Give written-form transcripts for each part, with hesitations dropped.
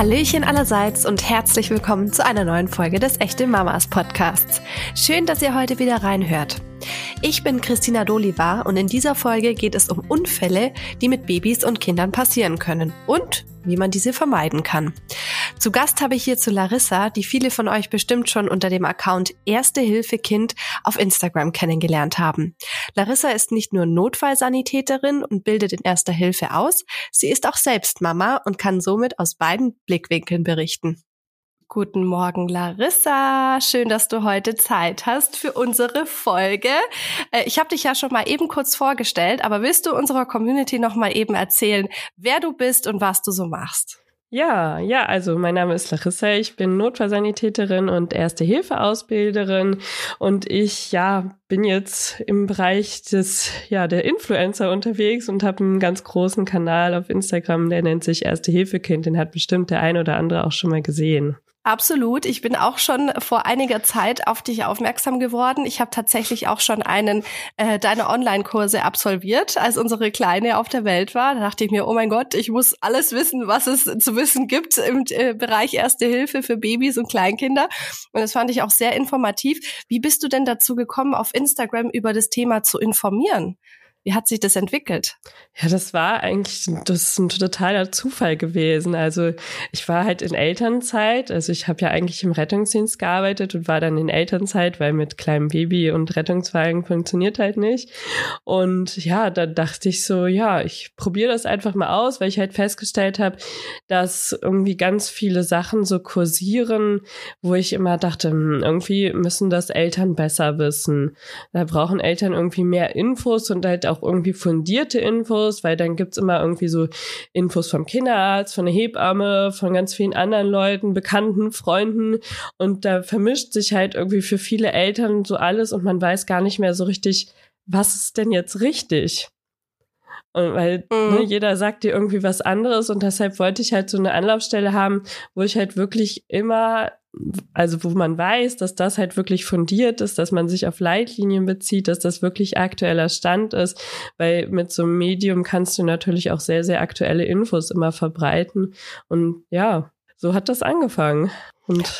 Hallöchen allerseits und herzlich willkommen zu einer neuen Folge des Echte Mamas Podcasts. Schön, dass ihr heute wieder reinhört. Ich bin Christina Dolivar und in dieser Folge geht es um Unfälle, die mit Babys und Kindern passieren können und wie man diese vermeiden kann. Zu Gast habe ich hierzu Larissa, die viele von euch bestimmt schon unter dem Account Erste-Hilfe-Kind auf Instagram kennengelernt haben. Larissa ist nicht nur Notfallsanitäterin und bildet in Erster Hilfe aus, sie ist auch selbst Mama und kann somit aus beiden Blickwinkeln berichten. Guten Morgen, Larissa. Schön, dass du heute Zeit hast für unsere Folge. Ich habe dich ja schon mal eben kurz vorgestellt, aber willst du unserer Community noch mal eben erzählen, wer du bist und was du so machst? Ja, also mein Name ist Larissa, ich bin Notfallsanitäterin und Erste-Hilfe-Ausbilderin und ich bin jetzt im Bereich des der Influencer unterwegs und habe einen ganz großen Kanal auf Instagram, der nennt sich Erste-Hilfe-Kind, den hat bestimmt der ein oder andere auch schon mal gesehen. Absolut. Ich bin auch schon vor einiger Zeit auf dich aufmerksam geworden. Ich habe tatsächlich auch schon einen deiner Online-Kurse absolviert, als unsere Kleine auf der Welt war. Da dachte ich mir, oh mein Gott, ich muss alles wissen, was es zu wissen gibt im Bereich Erste Hilfe für Babys und Kleinkinder. Und das fand ich auch sehr informativ. Wie bist du denn dazu gekommen, auf Instagram über das Thema zu informieren? Wie hat sich das entwickelt? Ja, das war eigentlich ein totaler Zufall gewesen. Also ich war halt in Elternzeit. Also ich habe ja eigentlich im Rettungsdienst gearbeitet und war dann in Elternzeit, weil mit kleinem Baby und Rettungswagen funktioniert halt nicht. Und da dachte ich so, ich probiere das einfach mal aus, weil ich halt festgestellt habe, dass irgendwie ganz viele Sachen so kursieren, wo ich immer dachte, irgendwie müssen das Eltern besser wissen. Da brauchen Eltern irgendwie mehr Infos und halt auch irgendwie fundierte Infos, weil dann gibt's immer irgendwie so Infos vom Kinderarzt, von der Hebamme, von ganz vielen anderen Leuten, Bekannten, Freunden und da vermischt sich halt irgendwie für viele Eltern so alles und man weiß gar nicht mehr so richtig, was ist denn jetzt richtig? Und weil jeder sagt dir irgendwie was anderes und deshalb wollte ich halt so eine Anlaufstelle haben, wo ich halt wirklich immer, also wo man weiß, dass das halt wirklich fundiert ist, dass man sich auf Leitlinien bezieht, dass das wirklich aktueller Stand ist, weil mit so einem Medium kannst du natürlich auch sehr, sehr aktuelle Infos immer verbreiten und so hat das angefangen.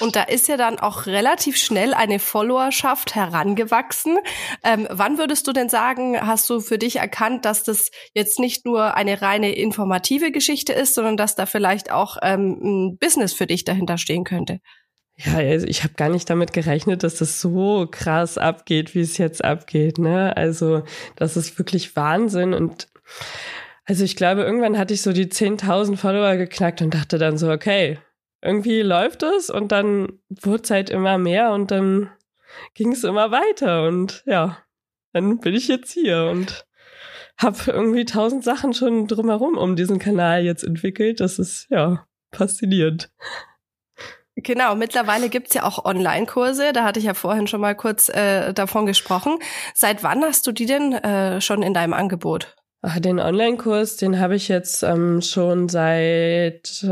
Und da ist ja dann auch relativ schnell eine Followerschaft herangewachsen. Wann würdest du denn sagen, hast du für dich erkannt, dass das jetzt nicht nur eine reine informative Geschichte ist, sondern dass da vielleicht auch ein Business für dich dahinter stehen könnte? Ja, also ich habe gar nicht damit gerechnet, dass das so krass abgeht, wie es jetzt abgeht, ne? Also das ist wirklich Wahnsinn und also ich glaube, irgendwann hatte ich so die 10.000 Follower geknackt und dachte dann so, okay, irgendwie läuft es und dann wurde es halt immer mehr und dann ging es immer weiter und dann bin ich jetzt hier und habe irgendwie 1.000 Sachen schon drumherum um diesen Kanal jetzt entwickelt. Das ist faszinierend. Genau, mittlerweile gibt's ja auch Online-Kurse, da hatte ich ja vorhin schon mal kurz davon gesprochen. Seit wann hast du die denn schon in deinem Angebot? Den Online-Kurs, den habe ich jetzt schon seit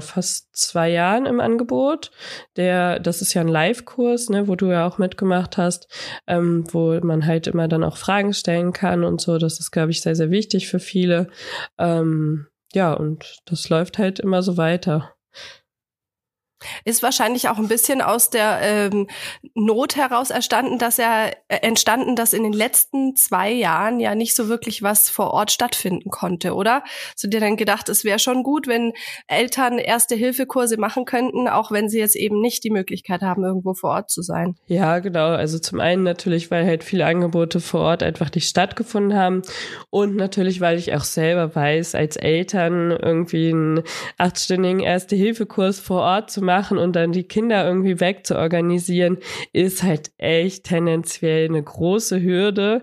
fast 2 Jahren im Angebot. Das ist ja ein Live-Kurs, ne, wo du ja auch mitgemacht hast, wo man halt immer dann auch Fragen stellen kann und so. Das ist, glaube ich, sehr, sehr wichtig für viele. Und das läuft halt immer so weiter. Ist wahrscheinlich auch ein bisschen aus der Not heraus entstanden, dass in den letzten 2 Jahren ja nicht so wirklich was vor Ort stattfinden konnte, oder? Hast du dir dann gedacht, es wäre schon gut, wenn Eltern Erste-Hilfe-Kurse machen könnten, auch wenn sie jetzt eben nicht die Möglichkeit haben, irgendwo vor Ort zu sein? Ja, genau. Also zum einen natürlich, weil halt viele Angebote vor Ort einfach nicht stattgefunden haben und natürlich, weil ich auch selber weiß, als Eltern irgendwie einen 8-stündigen Erste-Hilfe-Kurs vor Ort zu machen und dann die Kinder irgendwie wegzuorganisieren, ist halt echt tendenziell eine große Hürde,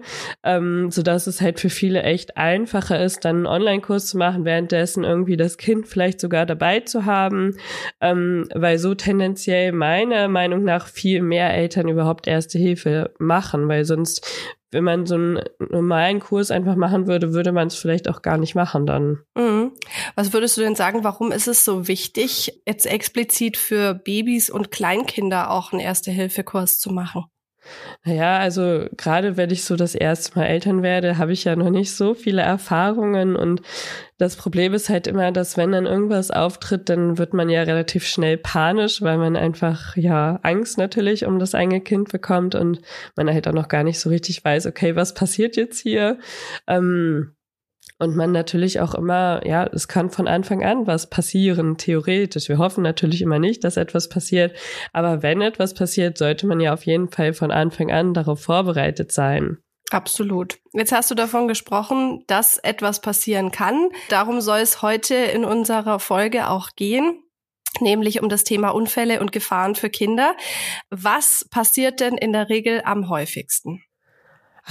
sodass es halt für viele echt einfacher ist, dann einen Online-Kurs zu machen, währenddessen irgendwie das Kind vielleicht sogar dabei zu haben, weil so tendenziell meiner Meinung nach viel mehr Eltern überhaupt Erste Hilfe machen, weil sonst, wenn man so einen normalen Kurs einfach machen würde, würde man es vielleicht auch gar nicht machen dann. Mhm. Was würdest du denn sagen, warum ist es so wichtig, jetzt explizit für Babys und Kleinkinder auch einen Erste-Hilfe-Kurs zu machen? Naja, also gerade wenn ich so das erste Mal Eltern werde, habe ich ja noch nicht so viele Erfahrungen und das Problem ist halt immer, dass wenn dann irgendwas auftritt, dann wird man ja relativ schnell panisch, weil man einfach ja Angst natürlich um das eigene Kind bekommt und man halt auch noch gar nicht so richtig weiß, okay, was passiert jetzt hier? Und man natürlich auch immer, ja, es kann von Anfang an was passieren, theoretisch. Wir hoffen natürlich immer nicht, dass etwas passiert. Aber wenn etwas passiert, sollte man ja auf jeden Fall von Anfang an darauf vorbereitet sein. Absolut. Jetzt hast du davon gesprochen, dass etwas passieren kann. Darum soll es heute in unserer Folge auch gehen, nämlich um das Thema Unfälle und Gefahren für Kinder. Was passiert denn in der Regel am häufigsten?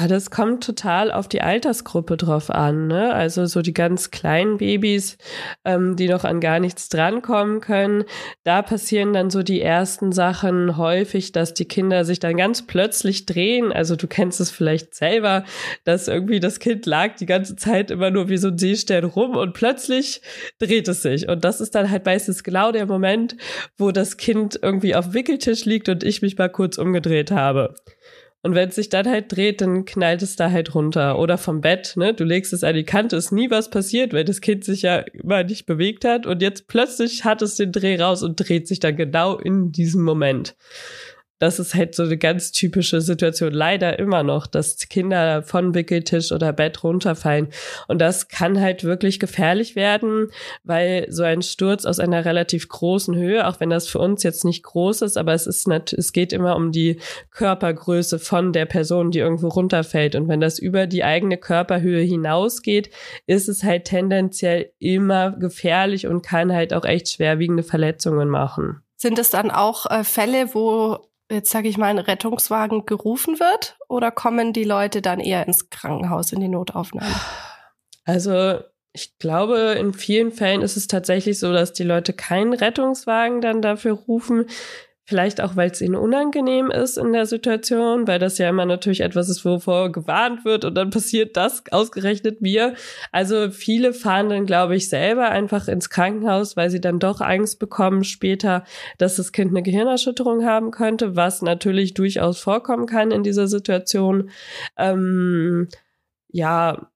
Das kommt total auf die Altersgruppe drauf an, ne? Also so die ganz kleinen Babys, die noch an gar nichts drankommen können, da passieren dann so die ersten Sachen häufig, dass die Kinder sich dann ganz plötzlich drehen. Also du kennst es vielleicht selber, dass irgendwie das Kind lag die ganze Zeit immer nur wie so ein Seestern rum und plötzlich dreht es sich. Und das ist dann halt meistens genau der Moment, wo das Kind irgendwie auf dem Wickeltisch liegt und ich mich mal kurz umgedreht habe. Und wenn es sich dann halt dreht, dann knallt es da halt runter. Oder vom Bett, ne? Du legst es an die Kante, ist nie was passiert, weil das Kind sich ja immer nicht bewegt hat. Und jetzt plötzlich hat es den Dreh raus und dreht sich dann genau in diesem Moment. Das ist halt so eine ganz typische Situation, leider immer noch, dass Kinder von Wickeltisch oder Bett runterfallen. Und das kann halt wirklich gefährlich werden, weil so ein Sturz aus einer relativ großen Höhe, auch wenn das für uns jetzt nicht groß ist, aber es geht immer um die Körpergröße von der Person, die irgendwo runterfällt. Und wenn das über die eigene Körperhöhe hinausgeht, ist es halt tendenziell immer gefährlich und kann halt auch echt schwerwiegende Verletzungen machen. Sind es dann auch Fälle, wo jetzt sage ich mal, ein Rettungswagen gerufen wird oder kommen die Leute dann eher ins Krankenhaus, in die Notaufnahme? Also ich glaube, in vielen Fällen ist es tatsächlich so, dass die Leute keinen Rettungswagen dann dafür rufen. Vielleicht auch, weil es ihnen unangenehm ist in der Situation, weil das ja immer natürlich etwas ist, wovor gewarnt wird und dann passiert das ausgerechnet mir. Also viele fahren dann, glaube ich, selber einfach ins Krankenhaus, weil sie dann doch Angst bekommen später, dass das Kind eine Gehirnerschütterung haben könnte, was natürlich durchaus vorkommen kann in dieser Situation.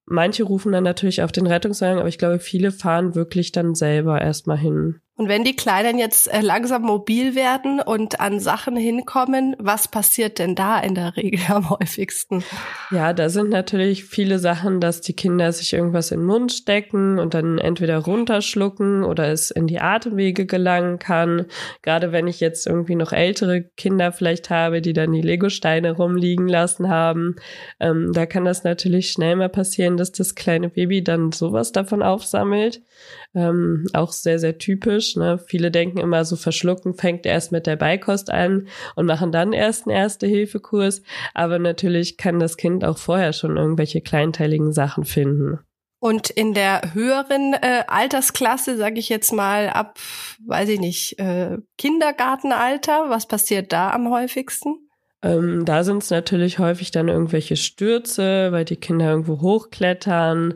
Manche rufen dann natürlich auf den Rettungswagen, aber ich glaube, viele fahren wirklich dann selber erstmal hin. Und wenn die Kleinen jetzt langsam mobil werden und an Sachen hinkommen, was passiert denn da in der Regel am häufigsten? Ja, da sind natürlich viele Sachen, dass die Kinder sich irgendwas in den Mund stecken und dann entweder runterschlucken oder es in die Atemwege gelangen kann. Gerade wenn ich jetzt irgendwie noch ältere Kinder vielleicht habe, die dann die Legosteine rumliegen lassen haben, da kann das natürlich schnell mal passieren, dass das kleine Baby dann sowas davon aufsammelt. Auch sehr, sehr typisch. Ne? Viele denken immer, so verschlucken fängt erst mit der Beikost an und machen dann erst einen Erste-Hilfe-Kurs. Aber natürlich kann das Kind auch vorher schon irgendwelche kleinteiligen Sachen finden. Und in der höheren Altersklasse, sage ich jetzt mal, ab, weiß ich nicht, Kindergartenalter, was passiert da am häufigsten? Da sind es natürlich häufig dann irgendwelche Stürze, weil die Kinder irgendwo hochklettern.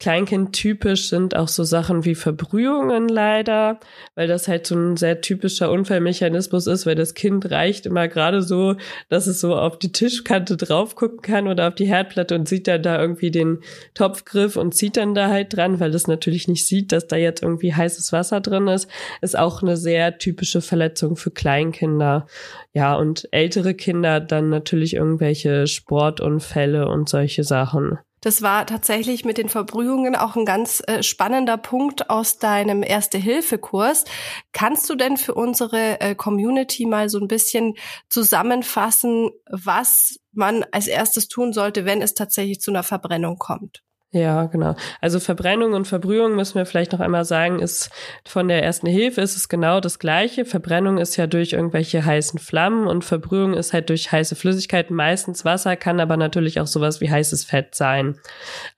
Kleinkind-typisch sind auch so Sachen wie Verbrühungen leider, weil das halt so ein sehr typischer Unfallmechanismus ist, weil das Kind reicht immer gerade so, dass es so auf die Tischkante drauf gucken kann oder auf die Herdplatte und sieht dann da irgendwie den Topfgriff und zieht dann da halt dran, weil das natürlich nicht sieht, dass da jetzt irgendwie heißes Wasser drin ist. Ist auch eine sehr typische Verletzung für Kleinkinder. Ja, und ältere Kinder dann natürlich irgendwelche Sportunfälle und solche Sachen. Das war tatsächlich mit den Verbrühungen auch ein ganz spannender Punkt aus deinem Erste-Hilfe-Kurs. Kannst du denn für unsere Community mal so ein bisschen zusammenfassen, was man als erstes tun sollte, wenn es tatsächlich zu einer Verbrennung kommt? Ja, genau. Also Verbrennung und Verbrühung müssen wir vielleicht noch einmal sagen, ist von der ersten Hilfe ist es genau das Gleiche. Verbrennung ist ja durch irgendwelche heißen Flammen und Verbrühung ist halt durch heiße Flüssigkeiten, meistens Wasser, kann aber natürlich auch sowas wie heißes Fett sein.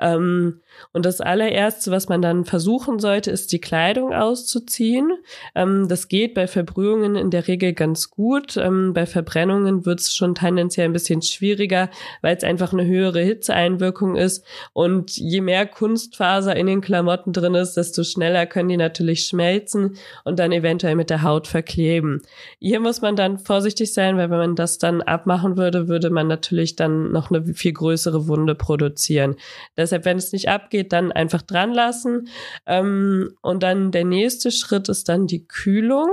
Und das allererste, was man dann versuchen sollte, ist die Kleidung auszuziehen. Das geht bei Verbrühungen in der Regel ganz gut. Bei Verbrennungen wird es schon tendenziell ein bisschen schwieriger, weil es einfach eine höhere Hitzeeinwirkung ist und je mehr Kunstfaser in den Klamotten drin ist, desto schneller können die natürlich schmelzen und dann eventuell mit der Haut verkleben. Hier muss man dann vorsichtig sein, weil wenn man das dann abmachen würde, würde man natürlich dann noch eine viel größere Wunde produzieren. Deshalb, wenn es nicht abgeht, dann einfach dran lassen. Und dann der nächste Schritt ist dann die Kühlung.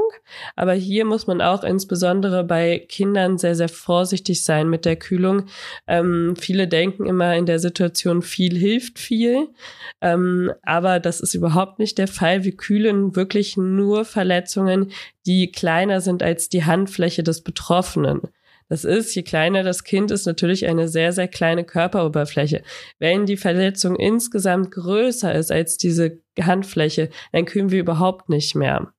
Aber hier muss man auch insbesondere bei Kindern sehr, sehr vorsichtig sein mit der Kühlung. Viele denken immer in der Situation, viel hilft viel. Aber das ist überhaupt nicht der Fall. Wir kühlen wirklich nur Verletzungen, die kleiner sind als die Handfläche des Betroffenen. Das ist, je kleiner das Kind ist, natürlich eine sehr, sehr kleine Körperoberfläche. Wenn die Verletzung insgesamt größer ist als diese Handfläche, dann kühlen wir überhaupt nicht mehr,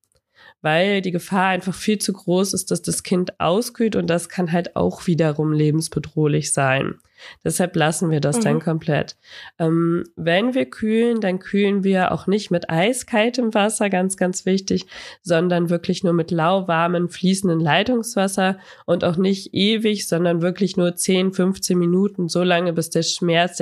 weil die Gefahr einfach viel zu groß ist, dass das Kind auskühlt, und das kann halt auch wiederum lebensbedrohlich sein. Deshalb lassen wir das dann komplett. Wenn wir kühlen, dann kühlen wir auch nicht mit eiskaltem Wasser, ganz, ganz wichtig, sondern wirklich nur mit lauwarmen, fließenden Leitungswasser und auch nicht ewig, sondern wirklich nur 10, 15 Minuten, so lange, bis der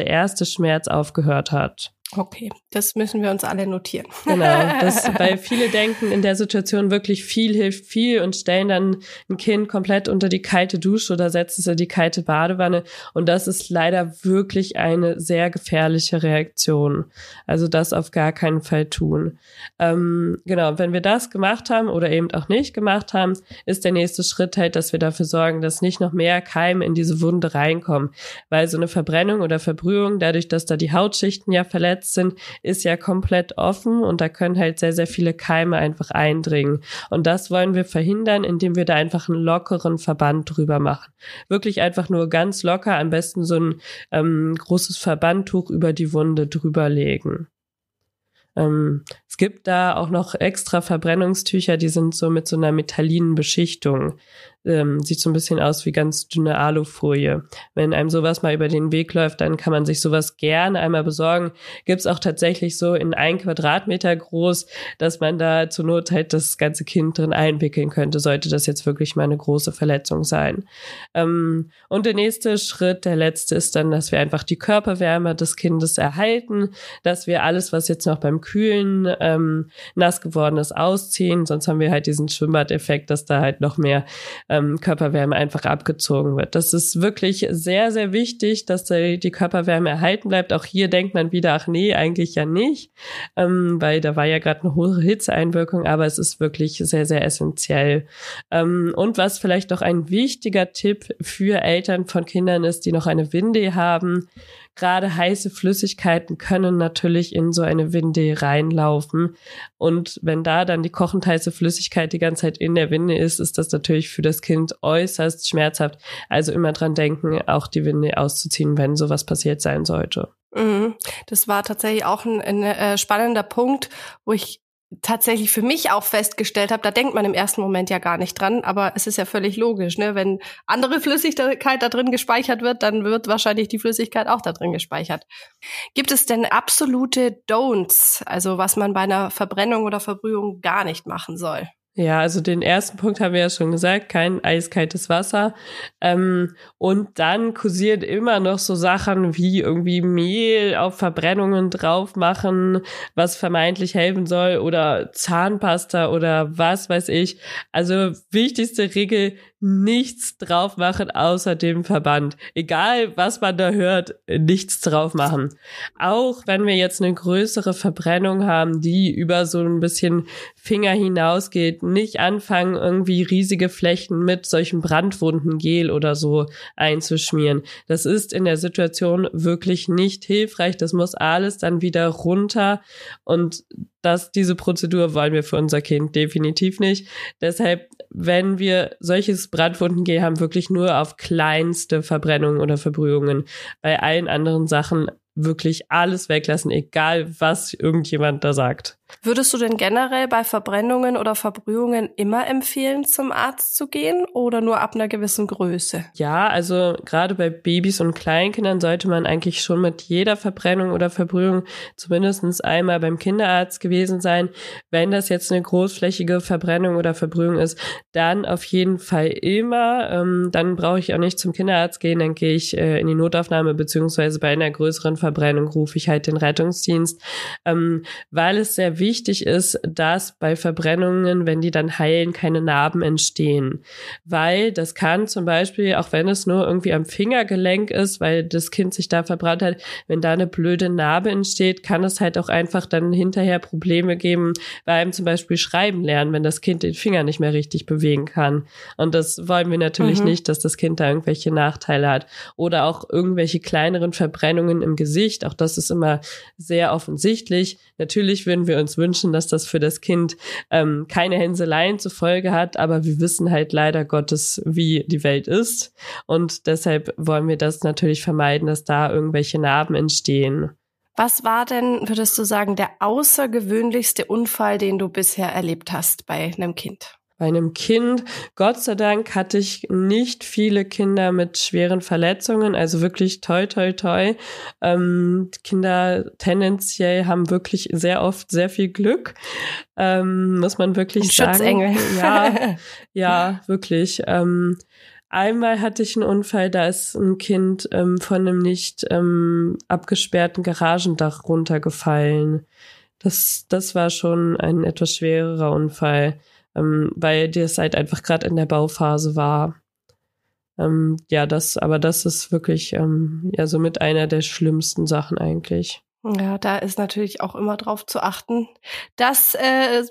erste Schmerz aufgehört hat. Okay, das müssen wir uns alle notieren. Genau, weil viele denken in der Situation wirklich, viel hilft viel, und stellen dann ein Kind komplett unter die kalte Dusche oder setzen es in die kalte Badewanne, und das ist leider wirklich eine sehr gefährliche Reaktion. Also das auf gar keinen Fall tun. Genau, wenn wir das gemacht haben oder eben auch nicht gemacht haben, ist der nächste Schritt halt, dass wir dafür sorgen, dass nicht noch mehr Keime in diese Wunde reinkommen, weil so eine Verbrennung oder Verbrühung, dadurch, dass da die Hautschichten ja verletzt sind, ist ja komplett offen, und da können halt sehr, sehr viele Keime einfach eindringen. Und das wollen wir verhindern, indem wir da einfach einen lockeren Verband drüber machen. Wirklich einfach nur ganz locker, am besten so ein großes Verbandtuch über die Wunde drüber legen. Es gibt da auch noch extra Verbrennungstücher, die sind so mit so einer metallinen Beschichtung. Sieht so ein bisschen aus wie ganz dünne Alufolie. Wenn einem sowas mal über den Weg läuft, dann kann man sich sowas gerne einmal besorgen. Gibt's auch tatsächlich so in 1 Quadratmeter groß, dass man da zur Not halt das ganze Kind drin einwickeln könnte, sollte das jetzt wirklich mal eine große Verletzung sein. Und der nächste Schritt, der letzte, ist dann, dass wir einfach die Körperwärme des Kindes erhalten, dass wir alles, was jetzt noch beim Kühlen nass geworden ist, ausziehen. Sonst haben wir halt diesen Schwimmbad-Effekt, dass da halt noch mehr Körperwärme einfach abgezogen wird. Das ist wirklich sehr, sehr wichtig, dass die Körperwärme erhalten bleibt. Auch hier denkt man wieder, ach nee, eigentlich ja nicht, weil da war ja gerade eine hohe Hitzeeinwirkung, aber es ist wirklich sehr, sehr essentiell. Und was vielleicht noch ein wichtiger Tipp für Eltern von Kindern ist, die noch eine Windel haben: gerade heiße Flüssigkeiten können natürlich in so eine Windel reinlaufen. Und wenn da dann die kochend heiße Flüssigkeit die ganze Zeit in der Windel ist, ist das natürlich für das Kind äußerst schmerzhaft. Also immer dran denken, auch die Windel auszuziehen, wenn sowas passiert sein sollte. Das war tatsächlich auch ein spannender Punkt, wo ich tatsächlich für mich auch festgestellt habe, da denkt man im ersten Moment ja gar nicht dran, aber es ist ja völlig logisch, ne? Wenn andere Flüssigkeit da drin gespeichert wird, dann wird wahrscheinlich die Flüssigkeit auch da drin gespeichert. Gibt es denn absolute Don'ts, also was man bei einer Verbrennung oder Verbrühung gar nicht machen soll? Ja, also den ersten Punkt haben wir ja schon gesagt, kein eiskaltes Wasser. Und dann kursieren immer noch so Sachen wie irgendwie Mehl auf Verbrennungen drauf machen, was vermeintlich helfen soll, oder Zahnpasta oder was weiß ich. Also wichtigste Regel: nichts drauf machen außer dem Verband. Egal, was man da hört, nichts drauf machen. Auch wenn wir jetzt eine größere Verbrennung haben, die über so ein bisschen Finger hinausgeht, nicht anfangen, irgendwie riesige Flächen mit solchen Brandwundengel oder so einzuschmieren. Das ist in der Situation wirklich nicht hilfreich. Das muss alles dann wieder runter, und diese Prozedur wollen wir für unser Kind definitiv nicht. Deshalb, wenn wir solches Brandwundengel haben, wirklich nur auf kleinste Verbrennungen oder Verbrühungen. Bei allen anderen Sachen wirklich alles weglassen, egal was irgendjemand da sagt. Würdest du denn generell bei Verbrennungen oder Verbrühungen immer empfehlen, zum Arzt zu gehen oder nur ab einer gewissen Größe? Ja, also gerade bei Babys und Kleinkindern sollte man eigentlich schon mit jeder Verbrennung oder Verbrühung zumindest einmal beim Kinderarzt gewesen sein. Wenn das jetzt eine großflächige Verbrennung oder Verbrühung ist, dann auf jeden Fall immer. Dann brauche ich auch nicht zum Kinderarzt gehen, dann gehe ich in die Notaufnahme, beziehungsweise bei einer größeren Verbrennung rufe ich halt den Rettungsdienst, weil es sehr wichtig ist, dass bei Verbrennungen, wenn die dann heilen, keine Narben entstehen. Weil das kann zum Beispiel, auch wenn es nur irgendwie am Fingergelenk ist, weil das Kind sich da verbrannt hat, wenn da eine blöde Narbe entsteht, kann es halt auch einfach dann hinterher Probleme geben, bei einem zum Beispiel Schreiben lernen, wenn das Kind den Finger nicht mehr richtig bewegen kann. Und das wollen wir natürlich nicht, dass das Kind da irgendwelche Nachteile hat. Oder auch irgendwelche kleineren Verbrennungen im Gesicht. Auch das ist immer sehr offensichtlich. Natürlich würden wir uns wünschen, dass das für das Kind keine Hänseleien zur Folge hat, aber wir wissen halt leider Gottes, wie die Welt ist, und deshalb wollen wir das natürlich vermeiden, dass da irgendwelche Narben entstehen. Was war denn, würdest du sagen, der außergewöhnlichste Unfall, den du bisher erlebt hast bei einem Kind? Bei einem Kind, Gott sei Dank, hatte ich nicht viele Kinder mit schweren Verletzungen, also wirklich toi, toi, toi. Kinder tendenziell haben wirklich sehr oft sehr viel Glück, muss man wirklich sagen. Schutzengel. Ja, wirklich. Einmal hatte ich einen Unfall, da ist ein Kind von einem nicht abgesperrten Garagendach runtergefallen. Das war schon ein etwas schwererer Unfall, weil das halt einfach gerade in der Bauphase war. Das ist wirklich so mit einer der schlimmsten Sachen eigentlich. Ja, da ist natürlich auch immer drauf zu achten, dass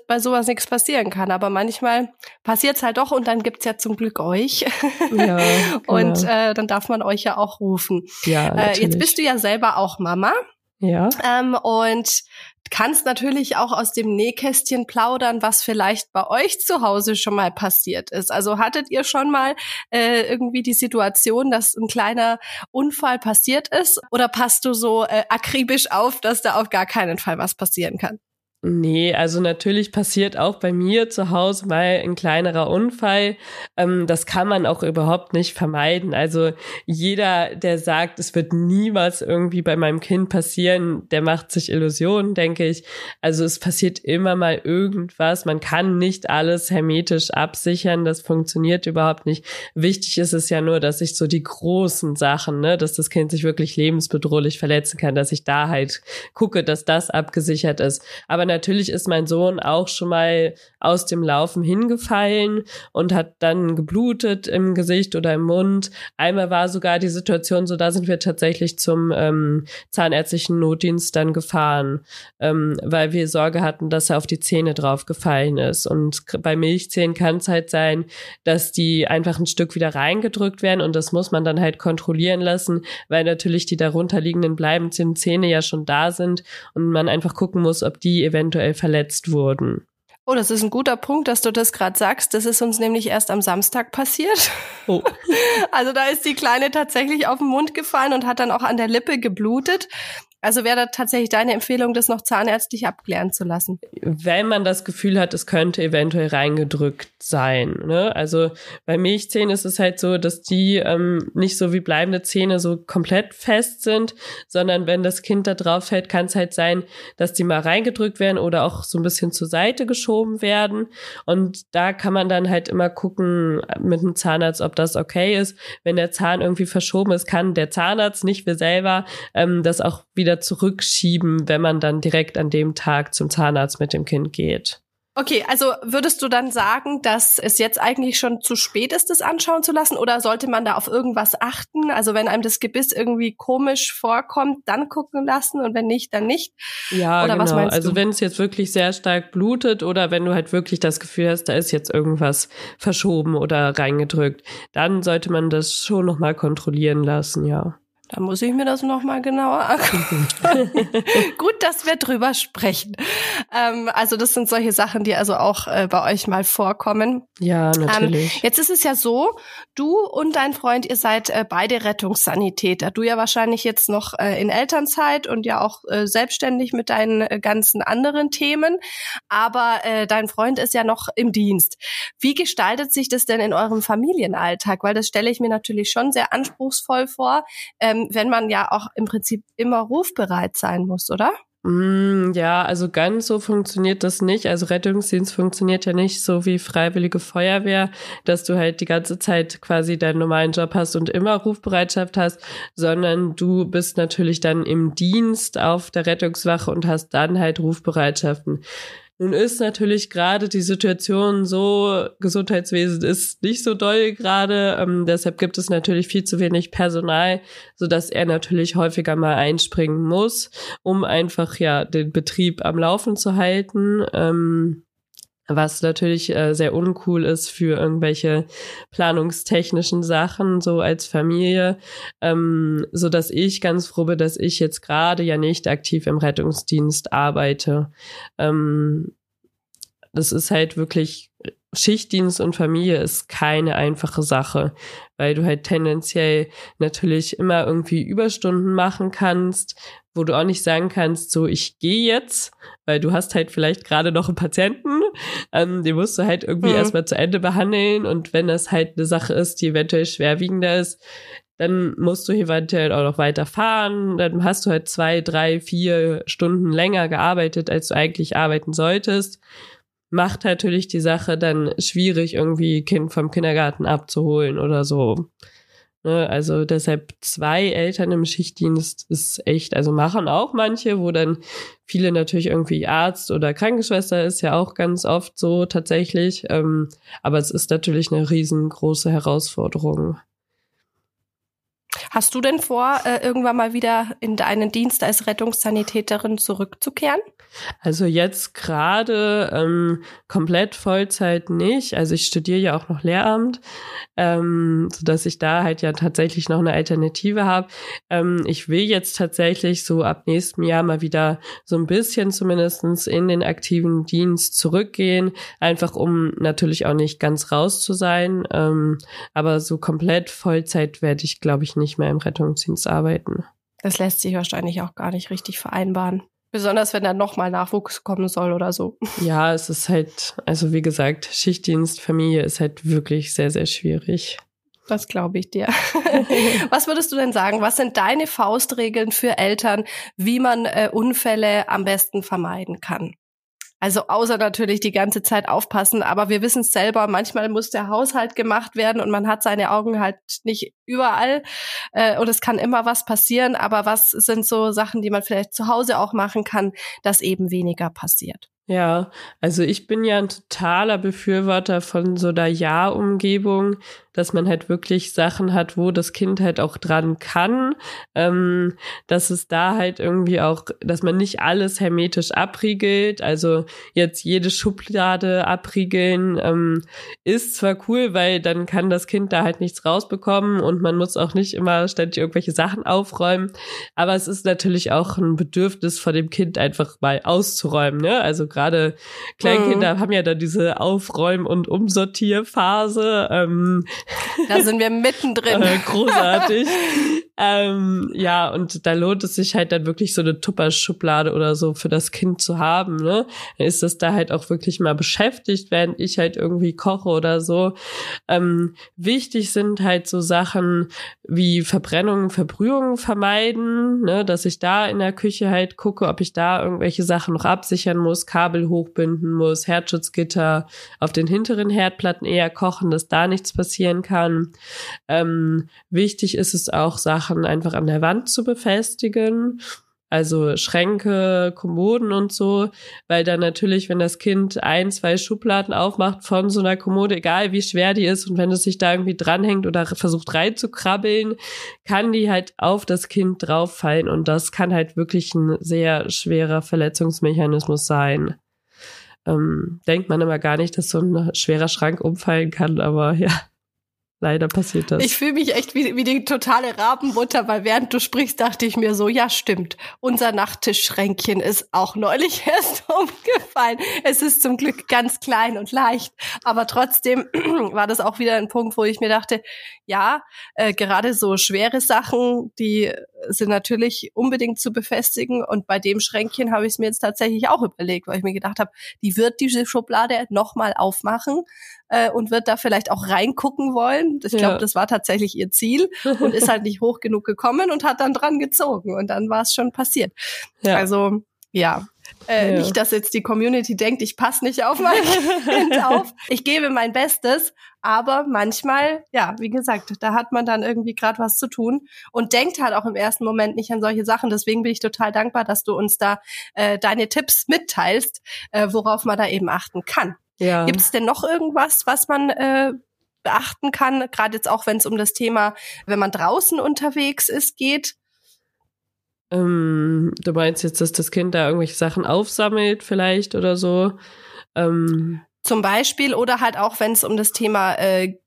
bei sowas nichts passieren kann. Aber manchmal passiert es halt doch, und dann gibt's ja zum Glück euch. Ja, genau. Und dann darf man euch ja auch rufen. Ja, jetzt bist du ja selber auch Mama. Ja. Und kannst natürlich auch aus dem Nähkästchen plaudern, was vielleicht bei euch zu Hause schon mal passiert ist. Also hattet ihr schon mal irgendwie die Situation, dass ein kleiner Unfall passiert ist? Oder passt du so akribisch auf, dass da auf gar keinen Fall was passieren kann? Nee, also natürlich passiert auch bei mir zu Hause mal ein kleinerer Unfall. Das kann man auch überhaupt nicht vermeiden. Also jeder, der sagt, es wird niemals irgendwie bei meinem Kind passieren, der macht sich Illusionen, denke ich. Also es passiert immer mal irgendwas. Man kann nicht alles hermetisch absichern. Das funktioniert überhaupt nicht. Wichtig ist es ja nur, dass ich so die großen Sachen, ne, dass das Kind sich wirklich lebensbedrohlich verletzen kann, dass ich da halt gucke, dass das abgesichert ist. Aber natürlich ist mein Sohn auch schon mal aus dem Laufen hingefallen und hat dann geblutet im Gesicht oder im Mund. Einmal war sogar die Situation so, da sind wir tatsächlich zum zahnärztlichen Notdienst dann gefahren, weil wir Sorge hatten, dass er auf die Zähne drauf gefallen ist. Und bei Milchzähnen kann es halt sein, dass die einfach ein Stück wieder reingedrückt werden, und das muss man dann halt kontrollieren lassen, weil natürlich die darunterliegenden bleibenden Zähne ja schon da sind und man einfach gucken muss, ob die eventuell verletzt wurden. Oh, das ist ein guter Punkt, dass du das gerade sagst. Das ist uns nämlich erst am Samstag passiert. Oh. Also da ist die Kleine tatsächlich auf den Mund gefallen und hat dann auch an der Lippe geblutet. Also wäre da tatsächlich deine Empfehlung, das noch zahnärztlich abklären zu lassen? Wenn man das Gefühl hat, es könnte eventuell reingedrückt sein, ne? Also bei Milchzähnen ist es halt so, dass die nicht so wie bleibende Zähne so komplett fest sind, sondern wenn das Kind da drauf fällt, kann es halt sein, dass die mal reingedrückt werden oder auch so ein bisschen zur Seite geschoben werden. Und da kann man dann halt immer gucken mit dem Zahnarzt, ob das okay ist. Wenn der Zahn irgendwie verschoben ist, kann der Zahnarzt, nicht wir selber, das auch wieder zurückschieben, wenn man dann direkt an dem Tag zum Zahnarzt mit dem Kind geht. Okay, also würdest du dann sagen, dass es jetzt eigentlich schon zu spät ist, das anschauen zu lassen, oder sollte man da auf irgendwas achten? Also wenn einem das Gebiss irgendwie komisch vorkommt, dann gucken lassen, und wenn nicht, dann nicht? Ja, oder genau. Was meinst du? Also wenn es jetzt wirklich sehr stark blutet oder wenn du halt wirklich das Gefühl hast, da ist jetzt irgendwas verschoben oder reingedrückt, dann sollte man das schon nochmal kontrollieren lassen, ja. Da muss ich mir das nochmal genauer angucken. Gut, dass wir drüber sprechen. Also das sind solche Sachen, die also auch bei euch mal vorkommen. Ja, natürlich. Jetzt ist es ja so, du und dein Freund, ihr seid beide Rettungssanitäter. Du ja wahrscheinlich jetzt noch in Elternzeit und ja auch selbstständig mit deinen ganzen anderen Themen. Aber dein Freund ist ja noch im Dienst. Wie gestaltet sich das denn in eurem Familienalltag? Weil das stelle ich mir natürlich schon sehr anspruchsvoll vor, wenn man ja auch im Prinzip immer rufbereit sein muss, oder? Ja, also ganz so funktioniert das nicht. Also Rettungsdienst funktioniert ja nicht so wie Freiwillige Feuerwehr, dass du halt die ganze Zeit quasi deinen normalen Job hast und immer Rufbereitschaft hast, sondern du bist natürlich dann im Dienst auf der Rettungswache und hast dann halt Rufbereitschaften. Nun ist natürlich gerade die Situation so, Gesundheitswesen ist nicht so doll gerade, deshalb gibt es natürlich viel zu wenig Personal, sodass er natürlich häufiger mal einspringen muss, um einfach ja den Betrieb am Laufen zu halten. Was natürlich sehr uncool ist für irgendwelche planungstechnischen Sachen, so als Familie, so dass ich ganz froh bin, dass ich jetzt gerade ja nicht aktiv im Rettungsdienst arbeite. Das ist halt wirklich, Schichtdienst und Familie ist keine einfache Sache, weil du halt tendenziell natürlich immer irgendwie Überstunden machen kannst, wo du auch nicht sagen kannst, so ich gehe jetzt, weil du hast halt vielleicht gerade noch einen Patienten, den musst du halt irgendwie erstmal zu Ende behandeln, und wenn das halt eine Sache ist, die eventuell schwerwiegender ist, dann musst du eventuell auch noch weiterfahren, dann hast du halt 2, 3, 4 Stunden länger gearbeitet, als du eigentlich arbeiten solltest. Macht natürlich die Sache dann schwierig, irgendwie Kind vom Kindergarten abzuholen oder so. Ne? Also deshalb 2 Eltern im Schichtdienst ist echt, also machen auch manche, wo dann viele natürlich irgendwie Arzt oder Krankenschwester ist ja auch ganz oft so tatsächlich. Aber es ist natürlich eine riesengroße Herausforderung. Hast du denn vor, irgendwann mal wieder in deinen Dienst als Rettungssanitäterin zurückzukehren? Also jetzt gerade komplett Vollzeit nicht. Also ich studiere ja auch noch Lehramt, sodass ich da halt ja tatsächlich noch eine Alternative habe. Ich will jetzt tatsächlich so ab nächstem Jahr mal wieder so ein bisschen zumindest in den aktiven Dienst zurückgehen, einfach um natürlich auch nicht ganz raus zu sein. Aber so komplett Vollzeit werde ich, glaube ich, nicht mehr im Rettungsdienst arbeiten. Das lässt sich wahrscheinlich auch gar nicht richtig vereinbaren. Besonders, wenn dann nochmal Nachwuchs kommen soll oder so. Ja, es ist halt, also wie gesagt, Schichtdienst, Familie ist halt wirklich sehr, sehr schwierig. Das glaube ich dir. Was würdest du denn sagen? Was sind deine Faustregeln für Eltern, wie man Unfälle am besten vermeiden kann? Also außer natürlich die ganze Zeit aufpassen, aber wir wissen es selber, manchmal muss der Haushalt gemacht werden und man hat seine Augen halt nicht überall und es kann immer was passieren, aber was sind so Sachen, die man vielleicht zu Hause auch machen kann, dass eben weniger passiert? Ja, also ich bin ja ein totaler Befürworter von so einer Ja-Umgebung, dass man halt wirklich Sachen hat, wo das Kind halt auch dran kann, dass es da halt irgendwie auch, dass man nicht alles hermetisch abriegelt, also jetzt jede Schublade abriegeln ist zwar cool, weil dann kann das Kind da halt nichts rausbekommen und man muss auch nicht immer ständig irgendwelche Sachen aufräumen, aber es ist natürlich auch ein Bedürfnis von dem Kind einfach mal auszuräumen, ne? Also gerade Kleinkinder haben ja da diese Aufräumen- und Umsortierphase. Da sind wir mittendrin. Großartig. Ja, und da lohnt es sich halt dann wirklich so eine Tupper-Schublade oder so für das Kind zu haben, ne? Dann ist das da halt auch wirklich mal beschäftigt, während ich halt irgendwie koche oder so. Wichtig sind halt so Sachen wie Verbrennungen, Verbrühungen vermeiden, ne? Dass ich da in der Küche halt gucke, ob ich da irgendwelche Sachen noch absichern muss, Kabel hochbinden muss, Herzschutzgitter, auf den hinteren Herdplatten eher kochen, dass da nichts passieren kann. Wichtig ist es auch, Sachen einfach an der Wand zu befestigen, also Schränke, Kommoden und so, weil dann natürlich, wenn das Kind 1, 2 Schubladen aufmacht von so einer Kommode, egal wie schwer die ist, und wenn es sich da irgendwie dranhängt oder versucht reinzukrabbeln, kann die halt auf das Kind drauffallen und das kann halt wirklich ein sehr schwerer Verletzungsmechanismus sein. Denkt man immer gar nicht, dass so ein schwerer Schrank umfallen kann, aber ja. Leider passiert das. Ich fühle mich echt wie die totale Rabenmutter, weil während du sprichst, dachte ich mir so, ja stimmt, unser Nachttischschränkchen ist auch neulich erst umgefallen. Es ist zum Glück ganz klein und leicht, aber trotzdem war das auch wieder ein Punkt, wo ich mir dachte, ja, gerade so schwere Sachen, die sind natürlich unbedingt zu befestigen, und bei dem Schränkchen habe ich es mir jetzt tatsächlich auch überlegt, weil ich mir gedacht habe, die wird diese Schublade nochmal aufmachen und wird da vielleicht auch reingucken wollen. Ich glaube, das war tatsächlich ihr Ziel und ist halt nicht hoch genug gekommen und hat dann dran gezogen und dann war es schon passiert. Ja. Also ja. Nicht, dass jetzt die Community denkt, ich passe nicht auf mein Kind auf. Ich gebe mein Bestes, aber manchmal, ja, wie gesagt, da hat man dann irgendwie gerade was zu tun und denkt halt auch im ersten Moment nicht an solche Sachen. Deswegen bin ich total dankbar, dass du uns da deine Tipps mitteilst, worauf man da eben achten kann. Ja. Gibt es denn noch irgendwas, was man beachten kann, gerade jetzt auch, wenn es um das Thema, wenn man draußen unterwegs ist, geht? Du meinst jetzt, dass das Kind da irgendwelche Sachen aufsammelt vielleicht oder so? Zum Beispiel, oder halt auch, wenn es um das Thema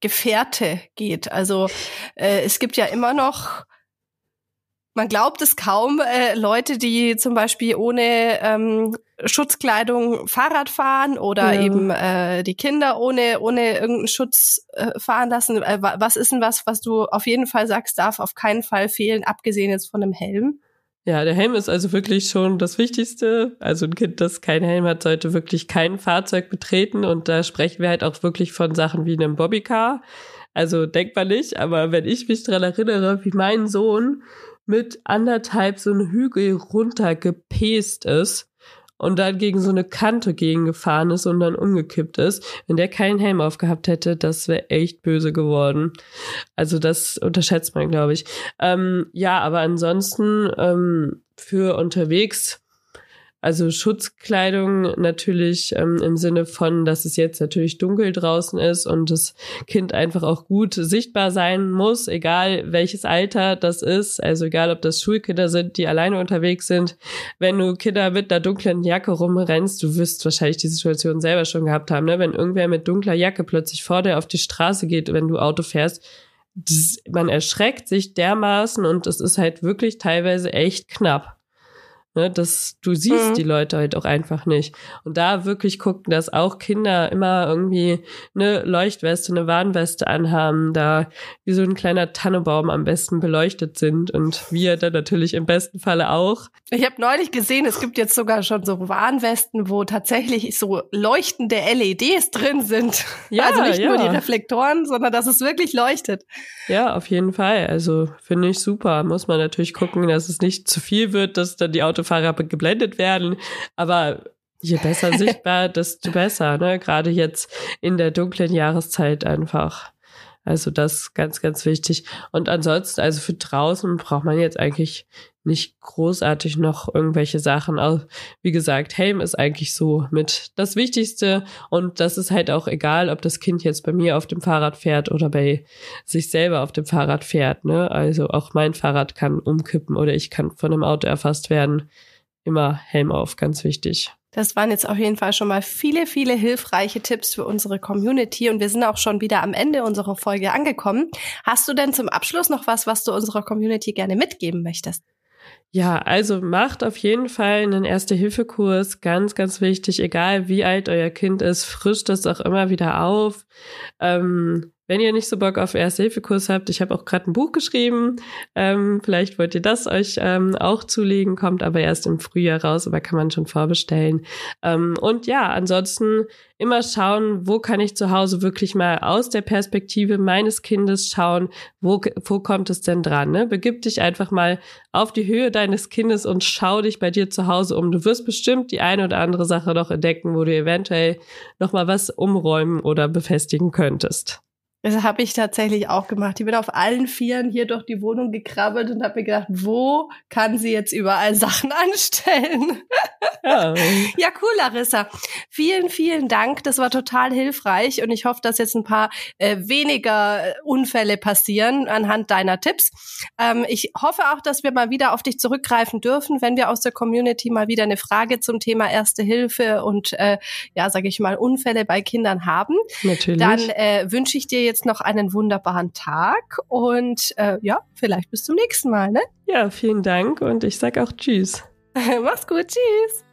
Gefährte geht. Also es gibt ja immer noch, man glaubt es kaum, Leute, die zum Beispiel ohne Schutzkleidung Fahrrad fahren oder eben die Kinder ohne irgendeinen Schutz fahren lassen. Was ist denn was du auf jeden Fall sagst, darf auf keinen Fall fehlen, abgesehen jetzt von einem Helm? Ja, der Helm ist also wirklich schon das Wichtigste. Also ein Kind, das keinen Helm hat, sollte wirklich kein Fahrzeug betreten. Und da sprechen wir halt auch wirklich von Sachen wie einem Bobbycar. Also denkbar nicht, aber wenn ich mich daran erinnere, wie mein Sohn mit 1,5 so einen Hügel runtergepäst ist und dann gegen so eine Kante gegengefahren ist und dann umgekippt ist, wenn der keinen Helm aufgehabt hätte, das wäre echt böse geworden. Also das unterschätzt man, glaube ich. Ja, aber ansonsten für unterwegs, also Schutzkleidung natürlich im Sinne von, dass es jetzt natürlich dunkel draußen ist und das Kind einfach auch gut sichtbar sein muss, egal welches Alter das ist, also egal ob das Schulkinder sind, die alleine unterwegs sind. Wenn du Kinder mit einer dunklen Jacke rumrennst, du wirst wahrscheinlich die Situation selber schon gehabt haben, ne? Wenn irgendwer mit dunkler Jacke plötzlich vor dir auf die Straße geht, wenn du Auto fährst, man erschreckt sich dermaßen und es ist halt wirklich teilweise echt knapp. Ne, dass du siehst die Leute halt auch einfach nicht. Und da wirklich gucken, dass auch Kinder immer irgendwie eine Leuchtweste, eine Warnweste anhaben, da wie so ein kleiner Tannenbaum am besten beleuchtet sind und wir dann natürlich im besten Falle auch. Ich habe neulich gesehen, es gibt jetzt sogar schon so Warnwesten, wo tatsächlich so leuchtende LEDs drin sind. Ja, also nicht nur die Reflektoren, sondern dass es wirklich leuchtet. Ja, auf jeden Fall. Also finde ich super. Muss man natürlich gucken, dass es nicht zu viel wird, dass dann die Autofahrer geblendet werden, aber je besser sichtbar, desto besser, ne? Gerade jetzt in der dunklen Jahreszeit einfach. Also das ist ganz, ganz wichtig. Und ansonsten, also für draußen braucht man jetzt eigentlich nicht großartig noch irgendwelche Sachen. Also wie gesagt, Helm ist eigentlich so mit das Wichtigste und das ist halt auch egal, ob das Kind jetzt bei mir auf dem Fahrrad fährt oder bei sich selber auf dem Fahrrad fährt, ne? Also auch mein Fahrrad kann umkippen oder ich kann von einem Auto erfasst werden. Immer Helm auf, ganz wichtig. Das waren jetzt auf jeden Fall schon mal viele, viele hilfreiche Tipps für unsere Community und wir sind auch schon wieder am Ende unserer Folge angekommen. Hast du denn zum Abschluss noch was du unserer Community gerne mitgeben möchtest? Ja, also macht auf jeden Fall einen Erste-Hilfe-Kurs, ganz, ganz wichtig, egal wie alt euer Kind ist, frischt das auch immer wieder auf. Wenn ihr nicht so Bock auf Erste-Hilfe-Kurs habt, ich habe auch gerade ein Buch geschrieben, vielleicht wollt ihr das euch auch zulegen, kommt aber erst im Frühjahr raus, aber kann man schon vorbestellen. Und ja, ansonsten immer schauen, wo kann ich zu Hause wirklich mal aus der Perspektive meines Kindes schauen, wo kommt es denn dran, ne? Begib dich einfach mal auf die Höhe deines Kindes und schau dich bei dir zu Hause um. Du wirst bestimmt die eine oder andere Sache noch entdecken, wo du eventuell nochmal was umräumen oder befestigen könntest. Das habe ich tatsächlich auch gemacht. Ich bin auf allen Vieren hier durch die Wohnung gekrabbelt und habe mir gedacht, wo kann sie jetzt überall Sachen anstellen? Ja. Ja, cool, Larissa. Vielen, vielen Dank. Das war total hilfreich und ich hoffe, dass jetzt ein paar weniger Unfälle passieren anhand deiner Tipps. Ich hoffe auch, dass wir mal wieder auf dich zurückgreifen dürfen, wenn wir aus der Community mal wieder eine Frage zum Thema Erste Hilfe und, sage ich mal, Unfälle bei Kindern haben. Natürlich. Dann wünsche ich dir jetzt noch einen wunderbaren Tag und vielleicht bis zum nächsten Mal, ne? Ja, vielen Dank und ich sag auch Tschüss. Mach's gut, tschüss.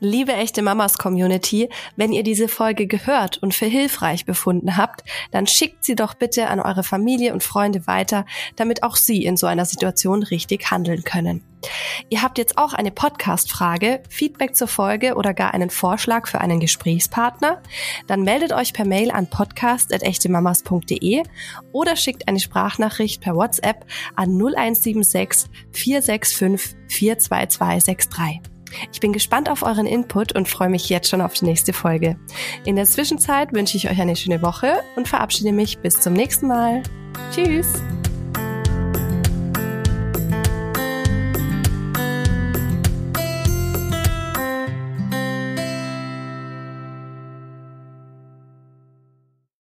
Liebe Echte Mamas Community, wenn ihr diese Folge gehört und für hilfreich befunden habt, dann schickt sie doch bitte an eure Familie und Freunde weiter, damit auch sie in so einer Situation richtig handeln können. Ihr habt jetzt auch eine Podcast-Frage, Feedback zur Folge oder gar einen Vorschlag für einen Gesprächspartner? Dann meldet euch per Mail an podcast@echtemamas.de oder schickt eine Sprachnachricht per WhatsApp an 0176 465 42263. Ich bin gespannt auf euren Input und freue mich jetzt schon auf die nächste Folge. In der Zwischenzeit wünsche ich euch eine schöne Woche und verabschiede mich bis zum nächsten Mal. Tschüss!